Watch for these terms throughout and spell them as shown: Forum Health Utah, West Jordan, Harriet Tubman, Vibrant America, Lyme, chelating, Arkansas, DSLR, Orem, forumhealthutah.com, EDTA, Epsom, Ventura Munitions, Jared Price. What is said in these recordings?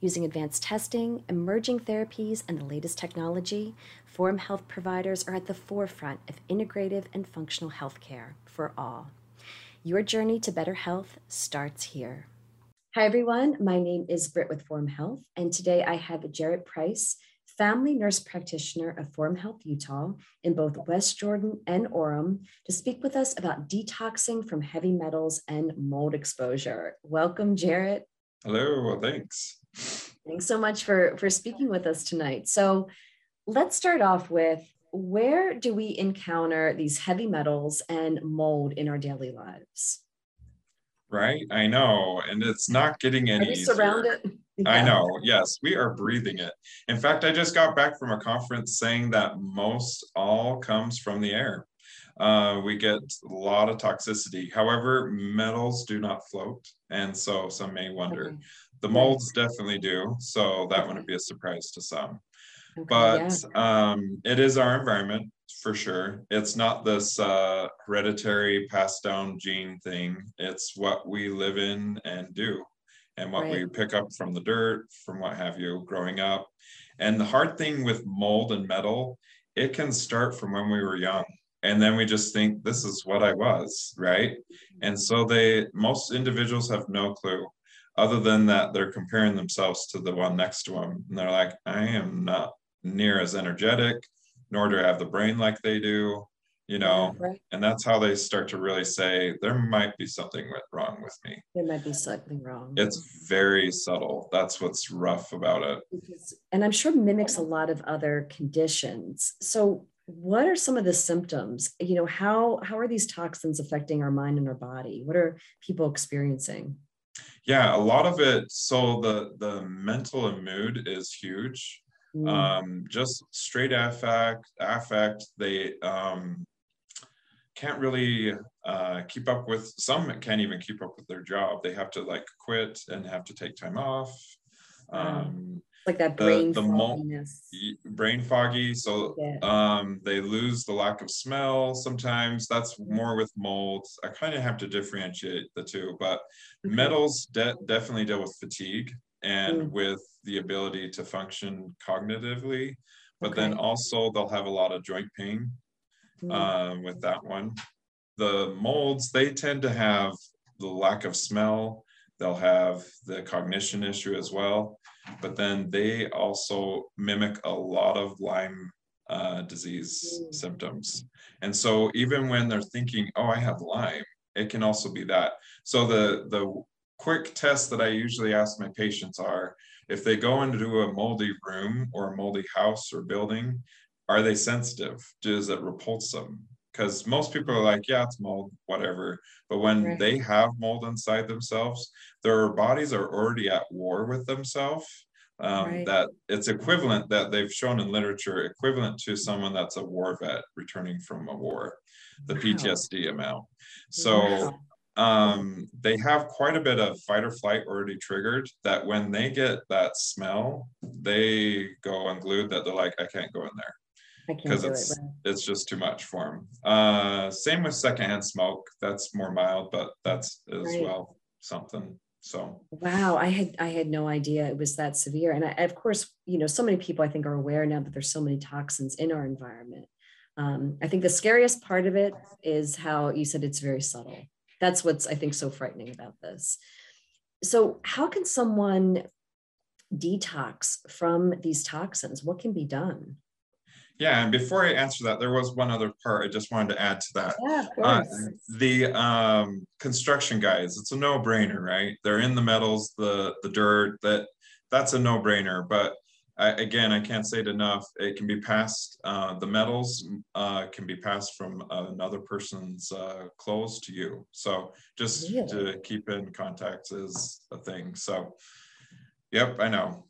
Using advanced testing, emerging therapies, and the latest technology, Forum Health providers are at the forefront of integrative and functional healthcare for all. Your journey to better health starts here. Hi, everyone. My name is Britt with Forum Health, and today I have Jared Price, family nurse practitioner of Forum Health Utah in both West Jordan and Orem, to speak with us about detoxing from heavy metals and mold exposure. Welcome, Jared. Hello. Well, thanks. Thanks so much for speaking with us tonight. So let's start off with, where do we encounter these heavy metals and mold in our daily lives? Right, I know, and it's not getting any easier. Yeah. I know, yes, we are breathing it. In fact, I just got back from a conference saying that most all comes from the air. We get a lot of toxicity. However, metals do not float, and so some may wonder. Okay. The molds definitely do, so that wouldn't be a surprise to some. Okay, but yeah. It is our environment, for sure. It's not this hereditary passed down gene thing. It's what we live in and do, and what we pick up from the dirt, from what have you, growing up. And the hard thing with mold and metal, it can start from when we were young. And then we just think, this is what I was, right? Mm-hmm. And so most individuals have no clue. Other than that, they're comparing themselves to the one next to them. And they're like, I am not near as energetic, nor do I have the brain like they do, you know? Right. And that's how they start to really say, there might be something wrong with me. There might be something wrong. It's very subtle. That's what's rough about it. And I'm sure mimics a lot of other conditions. So what are some of the symptoms? You know, how are these toxins affecting our mind and our body? What are people experiencing? Yeah, a lot of it. So the mental and mood is huge. Mm. Just straight affect. They can't really keep up with, some can't even keep up with their job. They have to like quit and have to take time off. Like that brain foggy. So yeah. They lose the lack of smell sometimes. That's more with mold. I kind of have to differentiate the two, but metals definitely deal with fatigue and with the ability to function cognitively, but then also they'll have a lot of joint pain with that one. The molds, they tend to have the lack of smell. They'll have the cognition issue as well, but then they also mimic a lot of Lyme disease symptoms. And so even when they're thinking, oh, I have Lyme, it can also be that. So the quick tests that I usually ask my patients are, if they go into a moldy room or a moldy house or building, are they sensitive? Does it repulse them? Because most people are like, yeah, it's mold, whatever. But when they have mold inside themselves, their bodies are already at war with themselves. That it's equivalent, that they've shown in literature, equivalent to someone that's a war vet returning from a war, the PTSD amount. So they have quite a bit of fight or flight already triggered, that when they get that smell, they go unglued, that they're like, I can't go in there. Because it's just too much for them. Same with secondhand smoke. That's more mild, but that's as well something. So wow, I had no idea it was that severe. And of course, you know, so many people I think are aware now that there's so many toxins in our environment. I think the scariest part of it is how you said it's very subtle. That's what's I think so frightening about this. So how can someone detox from these toxins? What can be done? Yeah, and before I answer that, there was one other part I just wanted to add to that. Yeah, of course. The construction guys, it's a no-brainer, right? They're in the metals, the dirt, that's a no-brainer. But I can't say it enough. It can be passed, the metals can be passed from another person's clothes to you. So just to keep in contact is a thing. So, yep, I know.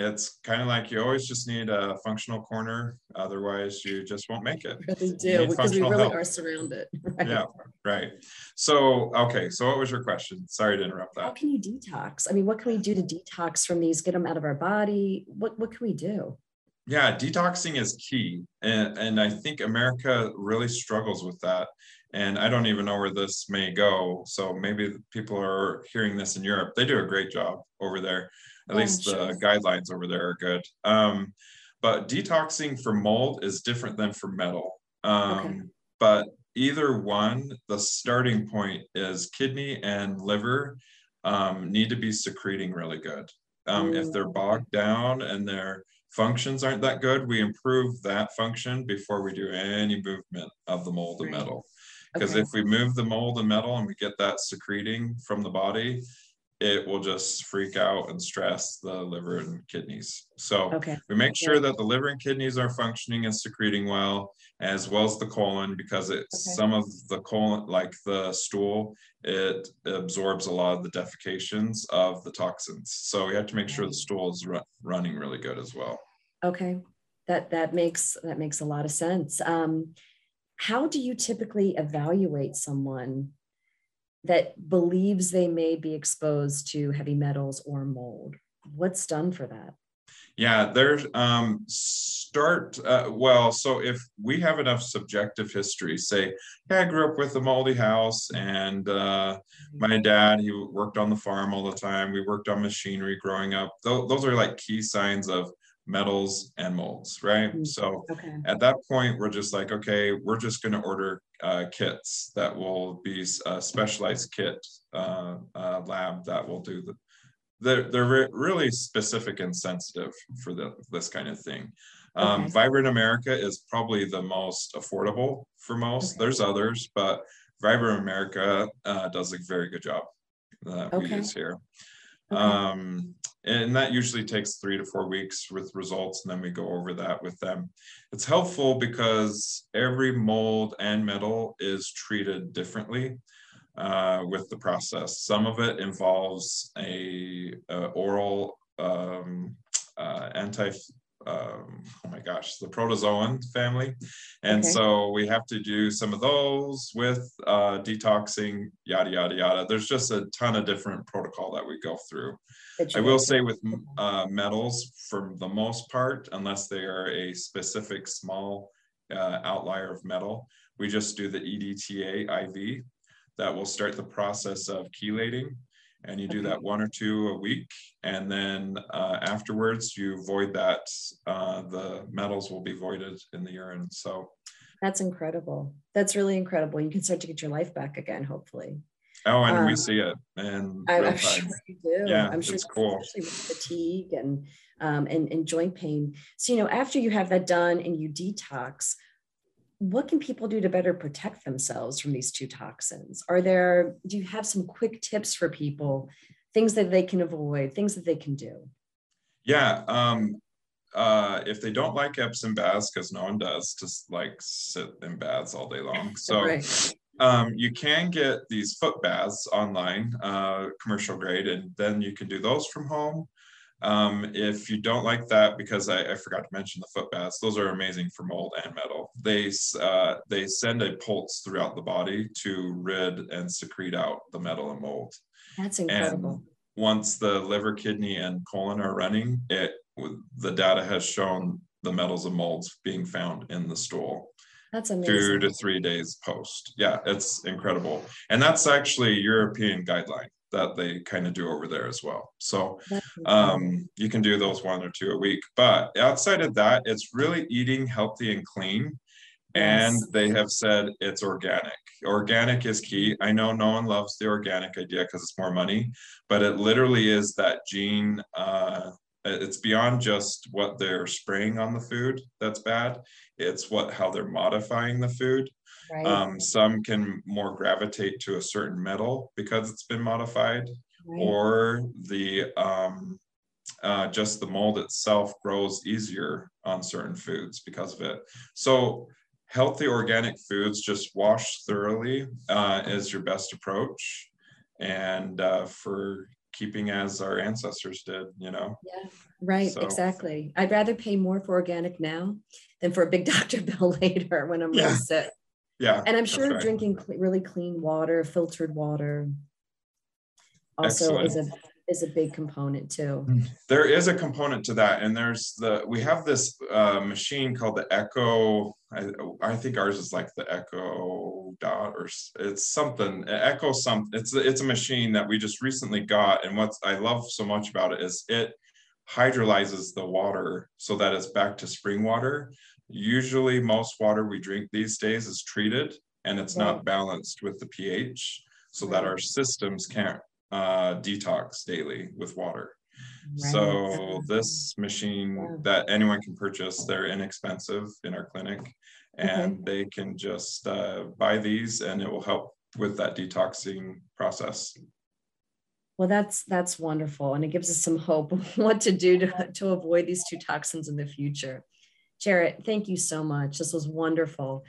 It's kind of like you always just need a functional corner, otherwise you just won't make it. We do, because we really are surrounded. Right? Yeah, right. So, okay, so what was your question? Sorry to interrupt that. How can you detox? I mean, what can we do to detox from these, get them out of our body? What can we do? Yeah, detoxing is key. And I think America really struggles with that. And I don't even know where this may go. So maybe people are hearing this in Europe. They do a great job over there. At least the guidelines over there are good. But detoxing for mold is different than for metal. But either one, the starting point is kidney and liver need to be secreting really good. If they're bogged down and their functions aren't that good, we improve that function before we do any movement of the mold and metal. Because if we move the mold and metal and we get that secreting from the body, it will just freak out and stress the liver and kidneys. So we make sure that the liver and kidneys are functioning and secreting well as the colon, because it's some of the colon, like the stool, it absorbs a lot of the defecations of the toxins. So we have to make sure the stool is running really good as well. Okay, that makes a lot of sense. How do you typically evaluate someone that believes they may be exposed to heavy metals or mold? What's done for that? Yeah, there's so if we have enough subjective history, say, yeah, I grew up with a moldy house and my dad, he worked on the farm all the time. We worked on machinery growing up. Those are like key signs of metals and molds, right? So at that point, we're just like, okay, we're just going to order kits that will be a specialized kit lab that will do the, they're really specific and sensitive for this kind of thing. Vibrant America is probably the most affordable for most. There's others, but Vibrant America does a very good job that we use here. And that usually takes 3 to 4 weeks with results, and then we go over that with them. It's helpful because every mold and metal is treated differently with the process. Some of it involves a oral the protozoan family. And so we have to do some of those with detoxing, yada, yada, yada. There's just a ton of different protocol that we go through. I will say with metals, for the most part, unless they are a specific small outlier of metal, we just do the EDTA IV. That will start the process of chelating. And you do that 1 or 2 a week. And then afterwards you void that, the metals will be voided in the urine. So that's incredible. That's really incredible. You can start to get your life back again, hopefully. Oh, and we see it. And I'm sure you do. Yeah, I'm sure it's cool. Especially with fatigue and joint pain. So, you know, after you have that done and you detox, what can people do to better protect themselves from these 2 toxins? Do you have some quick tips for people, things that they can avoid, things that they can do? Yeah. If they don't like Epsom baths, because no one does just like sit in baths all day long. So you can get these foot baths online, commercial grade, and then you can do those from home. If you don't like that, because I forgot to mention the foot baths, those are amazing for mold and metal. They send a pulse throughout the body to rid and secrete out the metal and mold. That's incredible. And once the liver, kidney, and colon are running, the data has shown the metals and molds being found in the stool. That's amazing. 2 to 3 days post. Yeah, it's incredible. And that's actually a European guideline that they kind of do over there as well. So you can do those 1 or 2 a week, but outside of that, it's really eating healthy and clean. And they have said it's organic. Organic is key. I know no one loves the organic idea because it's more money, but it literally is that gene. It's beyond just what they're spraying on the food that's bad. It's how they're modifying the food. Right. Some can more gravitate to a certain metal because it's been modified, or the just the mold itself grows easier on certain foods because of it. So healthy organic foods, just washed thoroughly, is your best approach. And for keeping as our ancestors did, you know? Yeah, right, so, exactly. I'd rather pay more for organic now than for a big doctor bill later when I'm really sick. Yeah. And I'm sure drinking really clean water, filtered water also is a big component too. There is a component to that. And there's we have this machine called the Echo. I think ours is like the Echo Dot or it's something, Echo something. It's a machine that we just recently got. And what I love so much about it is it hydrolyzes the water so that it's back to spring water. Usually most water we drink these days is treated and it's not balanced with the pH so that our systems can't detox daily with water. So this machine that anyone can purchase, they're inexpensive in our clinic, and they can just buy these and it will help with that detoxing process. Well, that's wonderful. And it gives us some hope what to do to avoid these two toxins in the future. Jared, thank you so much. This was wonderful.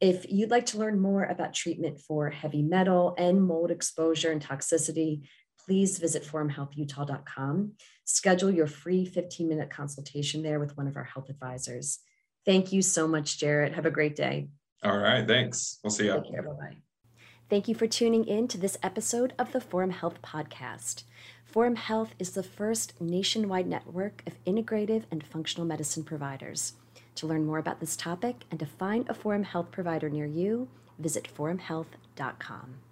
If you'd like to learn more about treatment for heavy metal and mold exposure and toxicity, please visit forumhealthutah.com. Schedule your free 15-minute consultation there with one of our health advisors. Thank you so much, Jared. Have a great day. All right, thanks. We'll see you. Take care, bye-bye. Thank you for tuning in to this episode of the Forum Health Podcast. Forum Health is the first nationwide network of integrative and functional medicine providers. To learn more about this topic and to find a Forum Health provider near you, visit forumhealth.com.